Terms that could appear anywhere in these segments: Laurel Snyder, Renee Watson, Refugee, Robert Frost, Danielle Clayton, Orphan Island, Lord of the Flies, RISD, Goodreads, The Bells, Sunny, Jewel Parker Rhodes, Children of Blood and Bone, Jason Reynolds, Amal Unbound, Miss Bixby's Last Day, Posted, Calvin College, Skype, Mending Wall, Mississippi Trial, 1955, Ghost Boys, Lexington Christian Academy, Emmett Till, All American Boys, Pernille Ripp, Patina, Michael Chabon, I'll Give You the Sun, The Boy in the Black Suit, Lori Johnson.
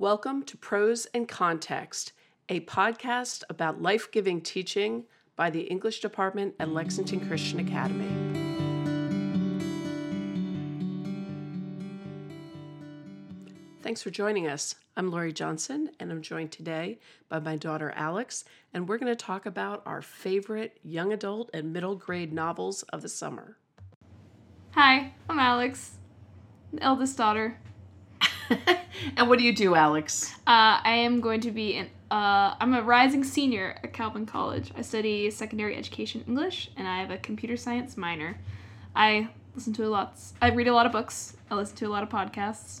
Welcome to Prose and Context, a podcast about life-giving teaching by the English Department at Lexington Christian Academy. Thanks for joining us. I'm Lori Johnson, and I'm joined today by my daughter Alex, and we're going to talk about our favorite young adult and middle grade novels of the summer. Hi, I'm Alex, the eldest daughter. And what do you do, Alex? I am going to be I'm a rising senior at Calvin College. I study secondary education English, and I have a computer science minor. I read a lot of books. I listen to a lot of podcasts.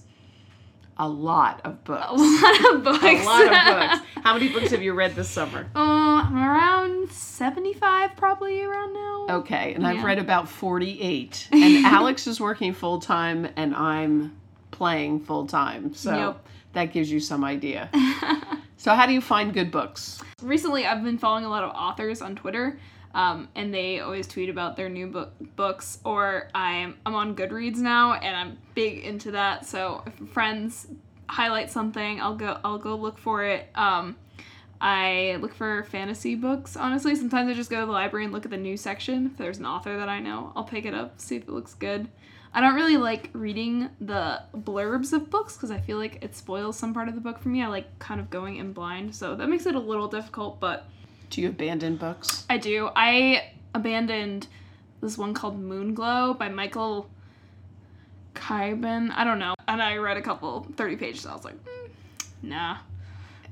A lot of books. How many books have you read this summer? I'm around 75 probably around now. Okay, and yeah. I've read about 48. And Alex is working full-time, and I'm playing full-time, so That gives you some idea. So how do you find good books? Recently, I've been following a lot of authors on Twitter, and they always tweet about their new books, or I'm on Goodreads now, and I'm big into that, so if friends highlight something, I'll go look for it. I look for fantasy books, honestly. Sometimes I just go to the library and look at the news section. If there's an author that I know, I'll pick it up, see if it looks good. I don't really like reading the blurbs of books because I feel like it spoils some part of the book for me. I like kind of going in blind, so that makes it a little difficult, but... Do you abandon books? I do. I abandoned this one called Moonglow by Michael Chabon. I don't know. And I read a couple, 30 pages, and I was like, nah.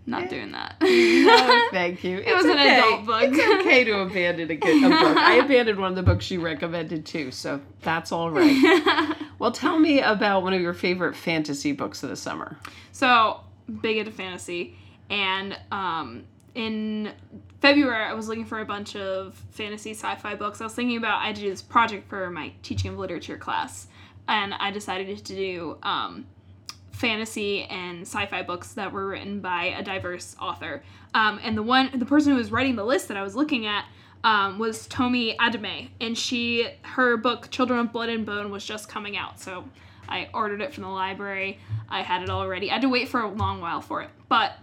Not doing that. No, thank you. It was an adult book. It's okay to abandon a book. I abandoned one of the books you recommended too, so that's all right. Well, tell me about one of your favorite fantasy books of the summer. So, big into fantasy, and in February I was looking for a bunch of fantasy sci-fi books. I was thinking about I did this project for my teaching of literature class, and I decided to do fantasy and sci-fi books that were written by a diverse author. And the person who was writing the list that I was looking at was Tomi Adame, and her book Children of Blood and Bone was just coming out, so I ordered it from the library. I had it all ready. I had to wait for a long while for it, but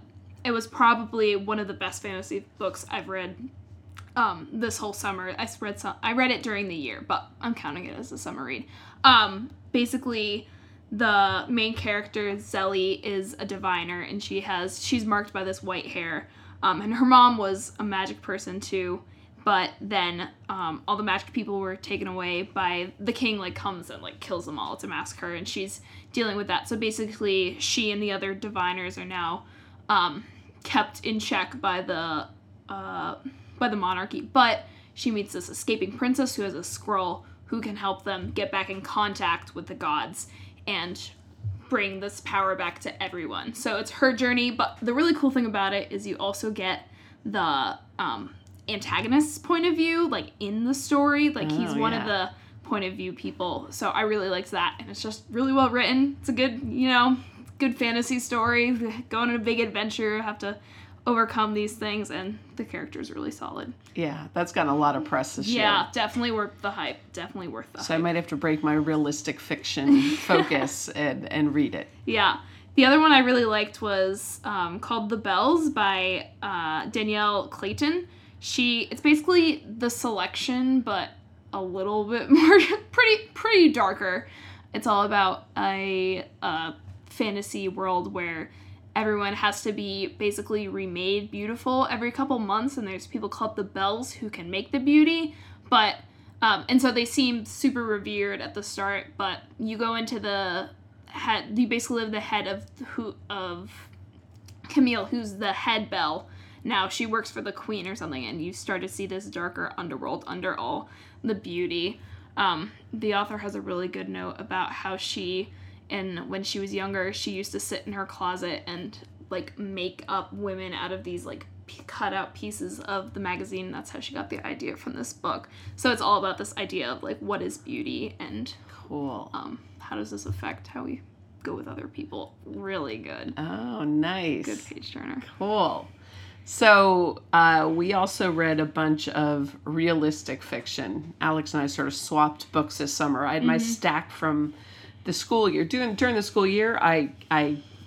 it was probably one of the best fantasy books I've read this whole summer. I read it during the year, but I'm counting it as a summer read. Basically, the main character, Zelly, is a diviner, and she's marked by this white hair, and her mom was a magic person too, but then all the magic people were taken away by the king, comes and kills them all to massacre, and she's dealing with that. So basically, she and the other diviners are now kept in check by the monarchy, but she meets this escaping princess who has a scroll who can help them get back in contact with the gods and bring this power back to everyone. So it's her journey, but the really cool thing about it is you also get the antagonist's point of view, in the story. He's one of the point of view people. So I really liked that, and it's just really well written. It's a good fantasy story. Go on a big adventure, have to overcome these things, and the character's really solid. Yeah, that's gotten a lot of press this year. Yeah, definitely worth the hype. So I might have to break my realistic fiction focus and read it. Yeah. The other one I really liked was called The Bells by Danielle Clayton. It's basically The Selection, but a little bit more pretty darker. It's all about a fantasy world where everyone has to be basically remade beautiful every couple months, and there's people called the Bells who can make the beauty, but, and so they seem super revered at the start, but you go into you basically live the head of Camille, who's the head Bell. Now she works for the queen or something, and you start to see this darker underworld under all the beauty. The author has a really good note about how when she was younger, she used to sit in her closet and, make up women out of these, cut-out pieces of the magazine. That's how she got the idea from this book. So it's all about this idea of, what is beauty and... Cool. How does this affect how we go with other people? Really good. Oh, nice. Good page-turner. Cool. So we also read a bunch of realistic fiction. Alex and I sort of swapped books this summer. I had my stack from... the school year. During the school year, I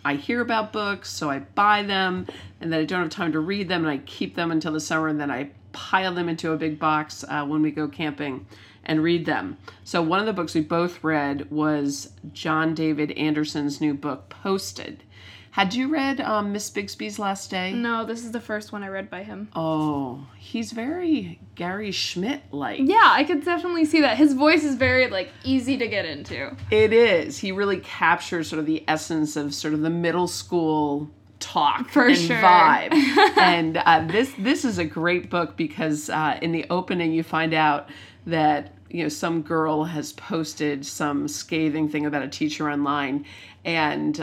I hear about books, so I buy them, and then I don't have time to read them, and I keep them until the summer, and then I pile them into a big box when we go camping and read them. So one of the books we both read was John David Anderson's new book, Posted. Had you read Miss Bixby's Last Day? No, this is the first one I read by him. Oh, he's very Gary Schmidt-like. Yeah, I could definitely see that. His voice is very, easy to get into. It is. He really captures sort of the essence of sort of the middle school talk vibe. And this is a great book because in the opening you find out that, some girl has posted some scathing thing about a teacher online and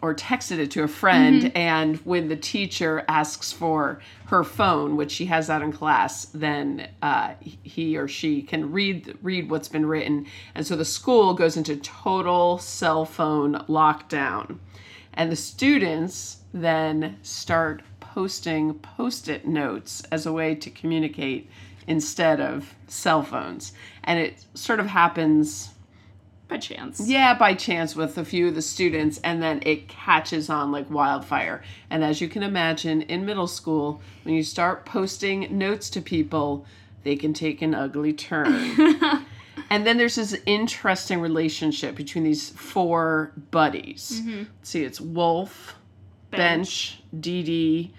or texted it to a friend, mm-hmm. and when the teacher asks for her phone, which she has out in class, then he or she can read what's been written. And so the school goes into total cell phone lockdown. And the students then start posting Post-it notes as a way to communicate instead of cell phones. And it sort of happens by chance. Yeah, by chance with a few of the students, and then it catches on like wildfire. And as you can imagine, in middle school, when you start posting notes to people, they can take an ugly turn. And then there's this interesting relationship between these four buddies. Mm-hmm. Let's see, it's Wolf, Bench, Dee Dee,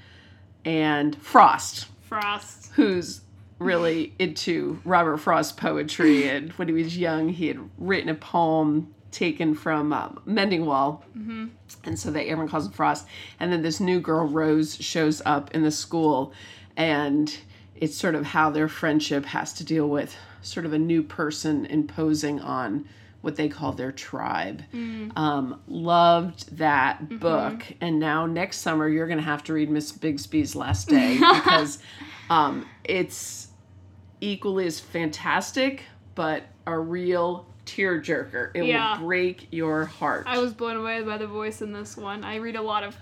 and Frost. Frost. Who's really into Robert Frost poetry, and when he was young he had written a poem taken from Mending Wall, mm-hmm. and so everyone calls him Frost. And then this new girl Rose shows up in the school, and it's sort of how their friendship has to deal with sort of a new person imposing on what they call their tribe. Mm. Loved that mm-hmm. book. And now next summer you're going to have to read Miss Bixby's Last Day because it's equally as fantastic, but a real tearjerker. It will break your heart. I was blown away by the voice in this one. I read a lot of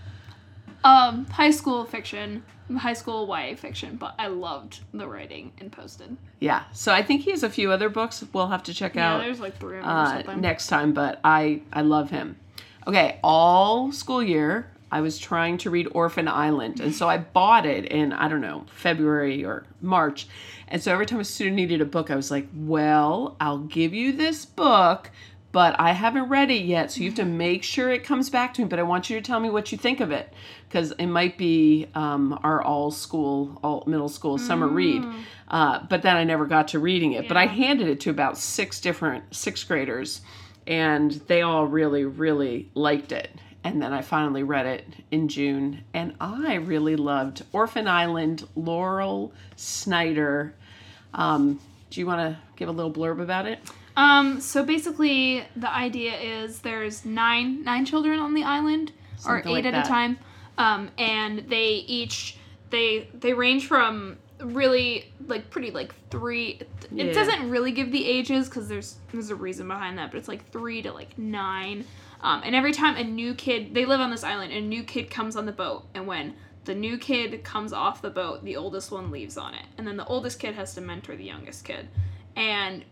high school YA fiction, but I loved the writing in Posted. Yeah, so I think he has a few other books we'll have to check out. Yeah, there's 3 or something next time, but I love him. Okay, all school year, I was trying to read Orphan Island, and so I bought it in, I don't know, February or March, and so every time a student needed a book, I was like, well, I'll give you this book, but I haven't read it yet, so you have to make sure it comes back to me, but I want you to tell me what you think of it, because it might be our middle school summer read. But then I never got to reading it. Yeah. But I handed it to about 6 different sixth graders, and they all really, really liked it. And then I finally read it in June, and I really loved Orphan Island, Laurel Snyder. Do you want to give a little blurb about it? So basically the idea is there's 9 children on the island, something or 8 at a time. And they range from really pretty three. It doesn't really give the ages, 'cause there's a reason behind that, but it's 3 to 9. And every time they live on this island, and a new kid comes on the boat, and when the new kid comes off the boat, the oldest one leaves on it. And then the oldest kid has to mentor the youngest kid. And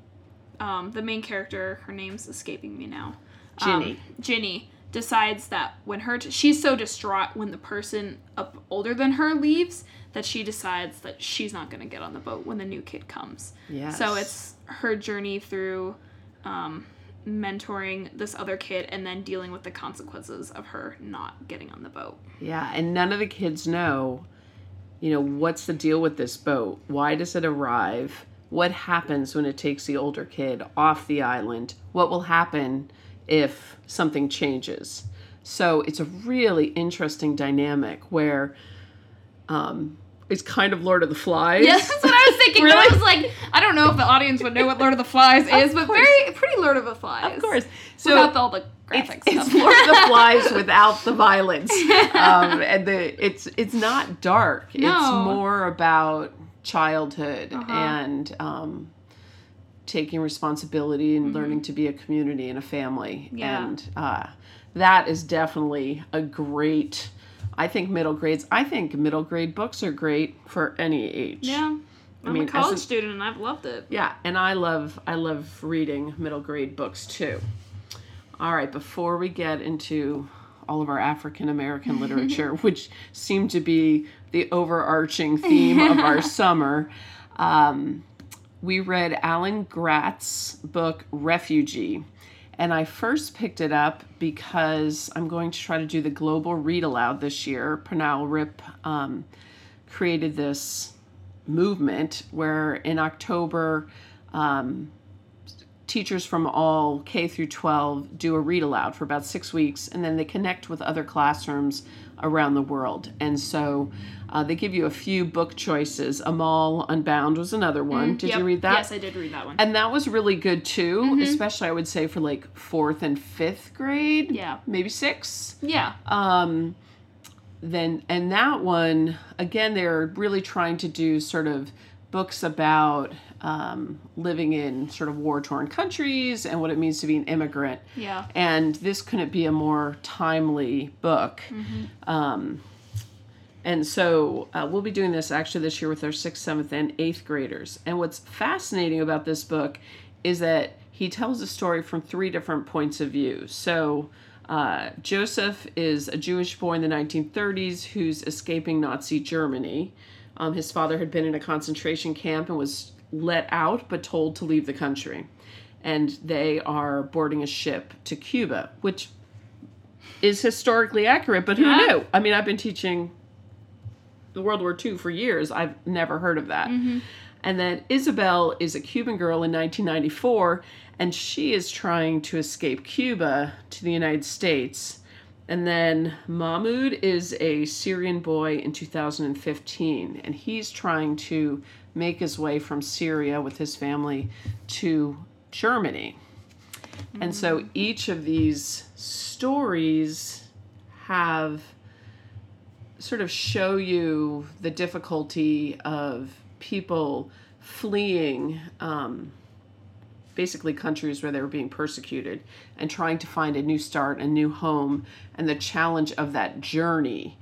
the main character, her name's escaping me now, Ginny, decides that when she's so distraught when the person up older than her leaves, that she decides that she's not going to get on the boat when the new kid comes. Yes. So it's her journey through mentoring this other kid and then dealing with the consequences of her not getting on the boat. Yeah, and none of the kids know, what's the deal with this boat? Why does it arrive? What happens when it takes the older kid off the island? What will happen if something changes? So it's a really interesting dynamic where it's kind of Lord of the Flies. Yes, that's what I was thinking. Really? I was I don't know if the audience would know what Lord of the Flies is, but pretty Lord of the Flies. Of course. So without all the graphic stuff. It's Lord of the Flies without the violence. And it's not dark. No. It's more about childhood and taking responsibility and learning to be a community and a family. Yeah. And that is definitely a great, I think middle grade books are great for any age. Yeah. I'm a college student and I've loved it. Yeah. And I love reading middle grade books too. All right. Before we get into all of our African American literature, which seemed to be the overarching theme of our summer. We read Alan Gratz's book, Refugee. And I first picked it up because I'm going to try to do the global read aloud this year. Pernille Ripp created this movement where in October, teachers from all K through 12 do a read aloud for about 6 weeks, and then they connect with other classrooms around the world. And so they give you a few book choices. Amal Unbound was another one. Did you read that? Yes, I did read that one. And that was really good too, especially I would say for like 4th and 5th grade. Yeah. Maybe 6th. Yeah. Then and that one, again, they're really trying to do sort of books about living in sort of war-torn countries and what it means to be an immigrant. Yeah. And this couldn't be a more timely book. And so we'll be doing this actually this year with our 6th, 7th, and 8th graders. And what's fascinating about this book is that he tells a story from 3 different points of view. So Joseph is a Jewish boy in the 1930s who's escaping Nazi Germany. His father had been in a concentration camp and was let out but told to leave the country. And they are boarding a ship to Cuba, which is historically accurate, but who knew? I mean, I've been teaching the World War II for years. I've never heard of that. And then Isabel is a Cuban girl in 1994, and she is trying to escape Cuba to the United States. And then Mahmoud is a Syrian boy in 2015, and he's trying to make his way from Syria with his family to Germany. And so each of these stories have sort of show you the difficulty of people fleeing basically countries where they were being persecuted and trying to find a new start, a new home, and the challenge of that journey,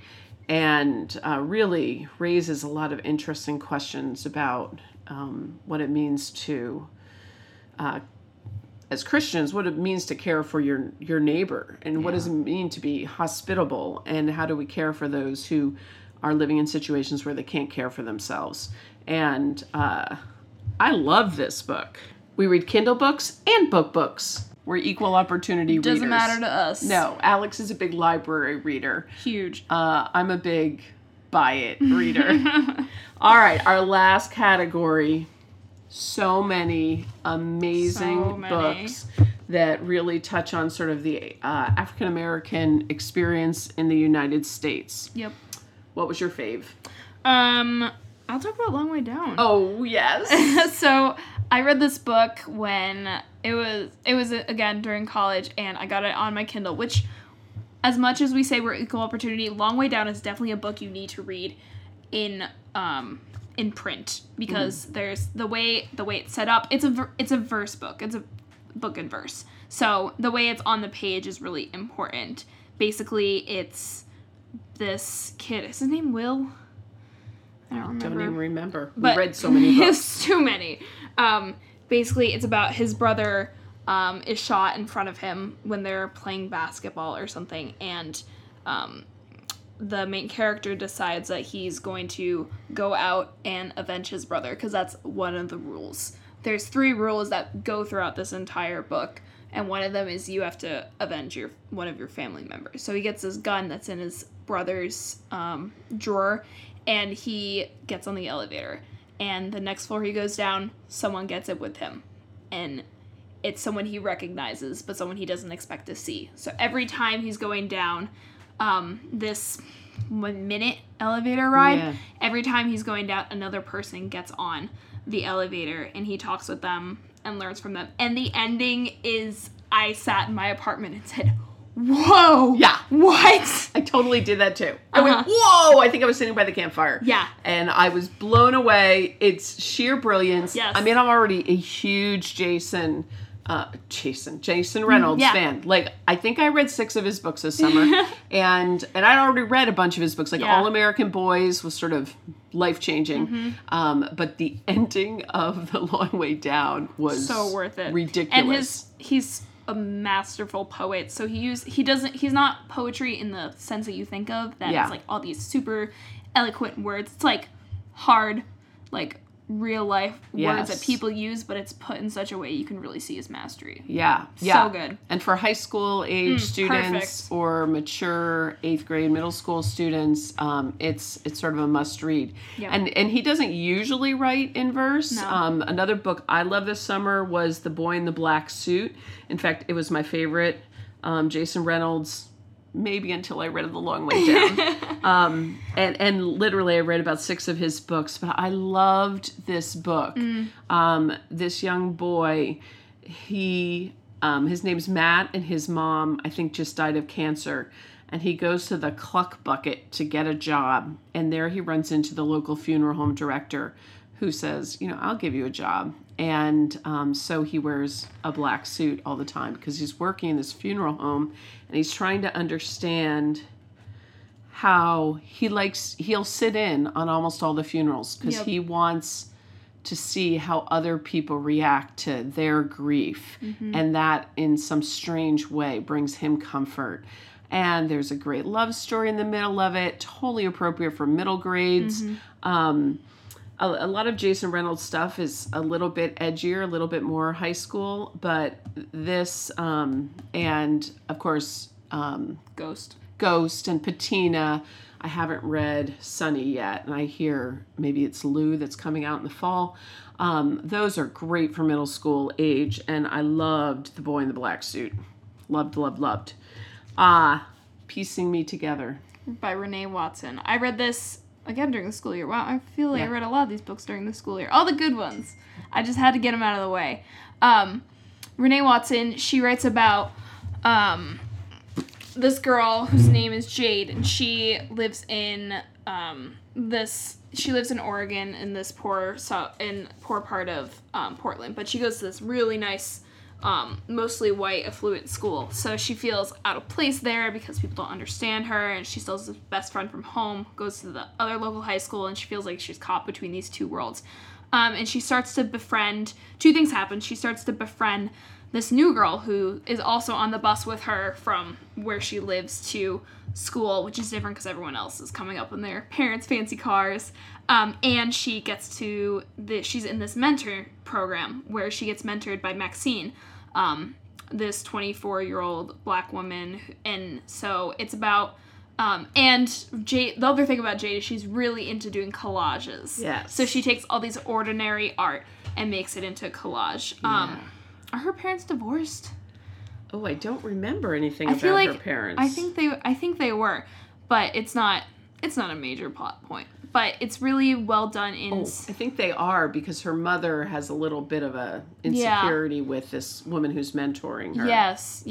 and really raises a lot of interesting questions about what it means to, as Christians, what it means to care for your neighbor, and what does it mean to be hospitable, and how do we care for those who are living in situations where they can't care for themselves. And I love this book. We read Kindle books and books. We're equal opportunity readers. Doesn't matter to us. No, Alex is a big library reader. Huge. I'm a big buy it reader. All right, our last category. So many amazing books that really touch on sort of the African American experience in the United States. Yep. What was your fave? I'll talk about Long Way Down. Oh, yes. So I read this book when it was again during college, and I got it on my Kindle, which, as much as we say we're equal opportunity, Long Way Down is definitely a book you need to read in print, because there's the way it's set up. It's a verse book. It's a book in verse. So the way it's on the page is really important. Basically, it's this kid. Is his name Will? I don't even remember. But we read so many books. It's too many. Basically, it's about his brother is shot in front of him when they're playing basketball or something, and the main character decides that he's going to go out and avenge his brother, because that's one of the rules. There's 3 rules that go throughout this entire book, and one of them is you have to avenge one of your family members. So he gets this gun that's in his brother's drawer, and he gets on the elevator. And the next floor he goes down, someone gets it with him. And it's someone he recognizes, but someone he doesn't expect to see. So every time he's going down this 1-minute elevator ride, every time he's going down, another person gets on the elevator, and he talks with them and learns from them. And the ending is, I sat in my apartment and said, whoa! Yeah. What? I totally did that too. I went, whoa! I think I was sitting by the campfire. Yeah. And I was blown away. It's sheer brilliance. Yes. I mean, I'm already a huge Jason Reynolds fan. Like, I think I read 6 of his books this summer. and I'd already read a bunch of his books. Like, All American Boys was sort of life-changing. But the ending of The Long Way Down was so worth it. Ridiculous. And he's a masterful poet, so he's not poetry in the sense that you think of, that it's like all these super eloquent words. It's like hard, like real life words that people use, but it's put in such a way you can really see his mastery. Yeah. So good. And for high school age students perfect. Or mature 8th grade, middle school students, it's sort of a must read. Yep. And he doesn't usually write in verse. No. Another book I love this summer was The Boy in the Black Suit. In fact, it was my favorite Jason Reynolds, maybe until I read The Long Way Down. And literally I read about 6 of his books, but I loved this book. This young boy, his name's Matt, and his mom, I think, just died of cancer. And he goes to the Cluck Bucket to get a job. And there he runs into the local funeral home director who says, I'll give you a job. And so he wears a black suit all the time because he's working in this funeral home, and he's trying to understand how he'll sit in on almost all the funerals because he wants to see how other people react to their grief. And that in some strange way brings him comfort. And there's a great love story in the middle of it, totally appropriate for middle grades. A lot of Jason Reynolds stuff is a little bit edgier, a little bit more high school, but this, and of course, Ghost and Patina. I haven't read Sunny yet, and I hear maybe it's Lou that's coming out in the fall. Those are great for middle school age, and I loved The Boy in the Black Suit. Loved. Piecing Me Together. By Renee Watson. I read this again during the school year. Wow, I feel like I read a lot of these books during the school year. All the good ones. I just had to get them out of the way. Renee Watson, she writes about this girl whose name is Jade, and she lives in Oregon in this poor part of Portland. But she goes to this really nice, mostly white, affluent school. So she feels out of place there because people don't understand her, and she still has this best friend from home, goes to the other local high school, and she feels like she's caught between these two worlds. And she starts to befriend, two things happen. She starts to befriend this new girl who is also on the bus with her from where she lives to school, which is different because everyone else is coming up in their parents' fancy cars. And she gets she's in this mentor program where she gets mentored by Maxine, this 24-year-old black woman. And so it's about, and Jade, the other thing about Jade is she's really into doing collages. Yes. So she takes all these ordinary art and makes it into a collage. Are her parents divorced? Oh, I don't remember anything about her parents. I think they were, but it's not a major plot point. But it's really well done in... Oh, I think they are, because her mother has a little bit of a insecurity with this woman who's mentoring her. Yes.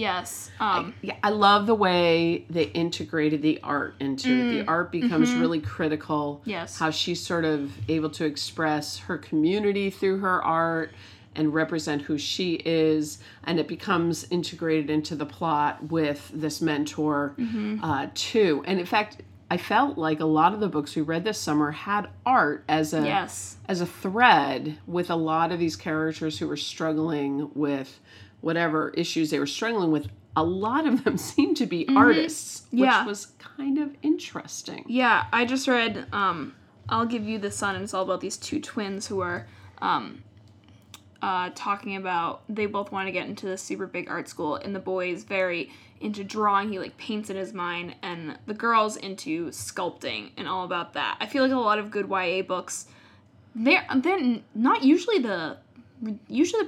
I love the way they integrated the art into it. The art becomes really critical. Yes. How she's sort of able to express her community through her art and represent who she is, and it becomes integrated into the plot with this mentor, too. And in fact, I felt like a lot of the books we read this summer had art as a thread with a lot of these characters who were struggling with whatever issues they were struggling with. A lot of them seemed to be artists, which was kind of interesting. Yeah, I just read I'll Give You the Sun, and it's all about these two twins who are talking about they both want to get into this super big art school, and the boy is very into drawing. He paints in his mind, and the girl's into sculpting and all about that. I feel like a lot of good YA books, they're not usually the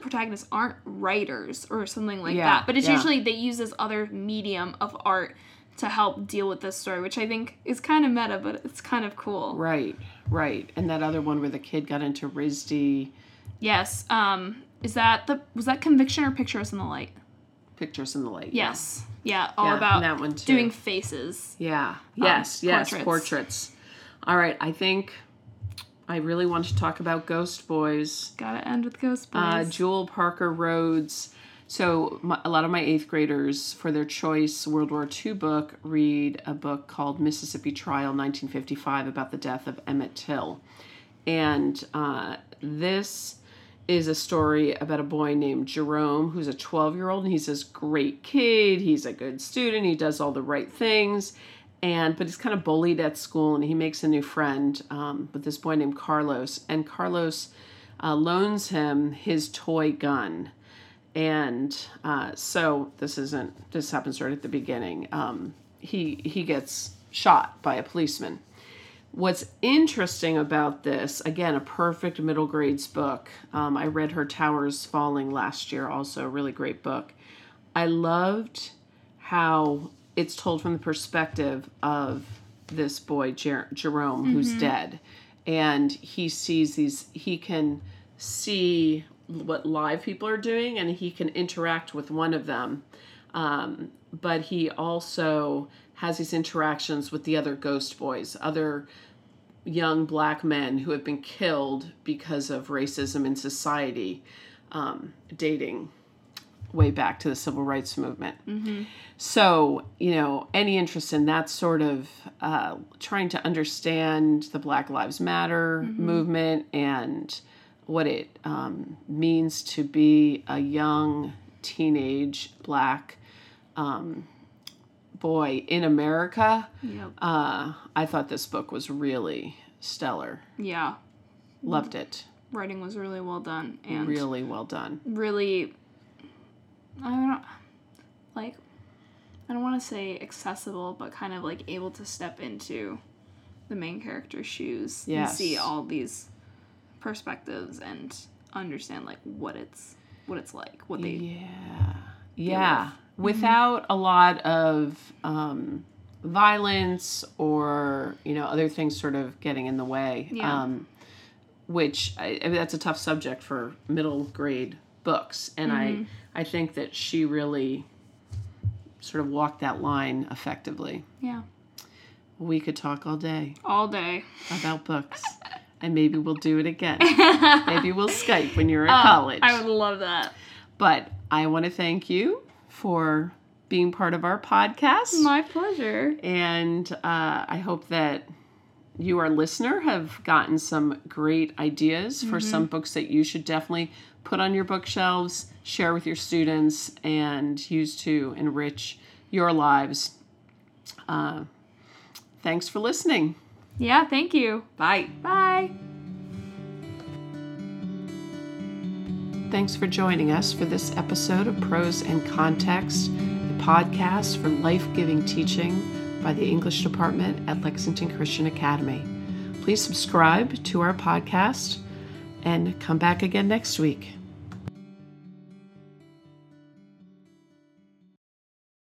protagonists aren't writers or something like that, but it's usually they use this other medium of art to help deal with this story, which I think is kind of meta, but it's kind of cool. Right. And that other one where the kid got into RISD. Yes. Was that Conviction or Pictures in the Light? Pictures in the Light. Yes. Yeah. All about that one too. Doing faces. Yeah. Yes. Portraits. All right. I think I really want to talk about Ghost Boys. Gotta end with Ghost Boys. Jewel Parker Rhodes. So a lot of my 8th graders, for their choice World War II book, read a book called Mississippi Trial, 1955, about the death of Emmett Till. And this is a story about a boy named Jerome, who's a 12-year-old, and he's this great kid. He's a good student. He does all the right things, but he's kind of bullied at school, and he makes a new friend with this boy named Carlos, and Carlos loans him his toy gun. And so this happens right at the beginning. He gets shot by a policeman. What's interesting about this, again, a perfect middle grades book. I read her Towers Falling last year, also a really great book. I loved how it's told from the perspective of this boy, Jerome, mm-hmm. who's dead. And he can see what live people are doing, and he can interact with one of them. But he also has these interactions with the other Ghost Boys, other young black men who have been killed because of racism in society, dating way back to the civil rights movement. Mm-hmm. So, any interest in that sort of trying to understand the Black Lives Matter mm-hmm. movement and what it means to be a young teenage black boy in America. Yep. I thought this book was really stellar. Yeah. Loved it. Writing was really well done. And really well done. Really, I don't want to say accessible, but kind of like able to step into the main character's shoes and see all these perspectives and understand like what it's like, what they with. Without mm-hmm. a lot of violence or other things sort of getting in the way, which that's a tough subject for middle grade books, and mm-hmm. I think that she really sort of walked that line effectively. Yeah, we could talk all day about books. And maybe we'll do it again. Maybe we'll Skype when you're at college. I would love that. But I want to thank you for being part of our podcast. My pleasure. And I hope that you, our listener, have gotten some great ideas mm-hmm. for some books that you should definitely put on your bookshelves, share with your students, and use to enrich your lives. Thanks for listening. Yeah, thank you. Bye. Bye. Thanks for joining us for this episode of Prose and Context, a podcast for life-giving teaching by the English Department at Lexington Christian Academy. Please subscribe to our podcast and come back again next week.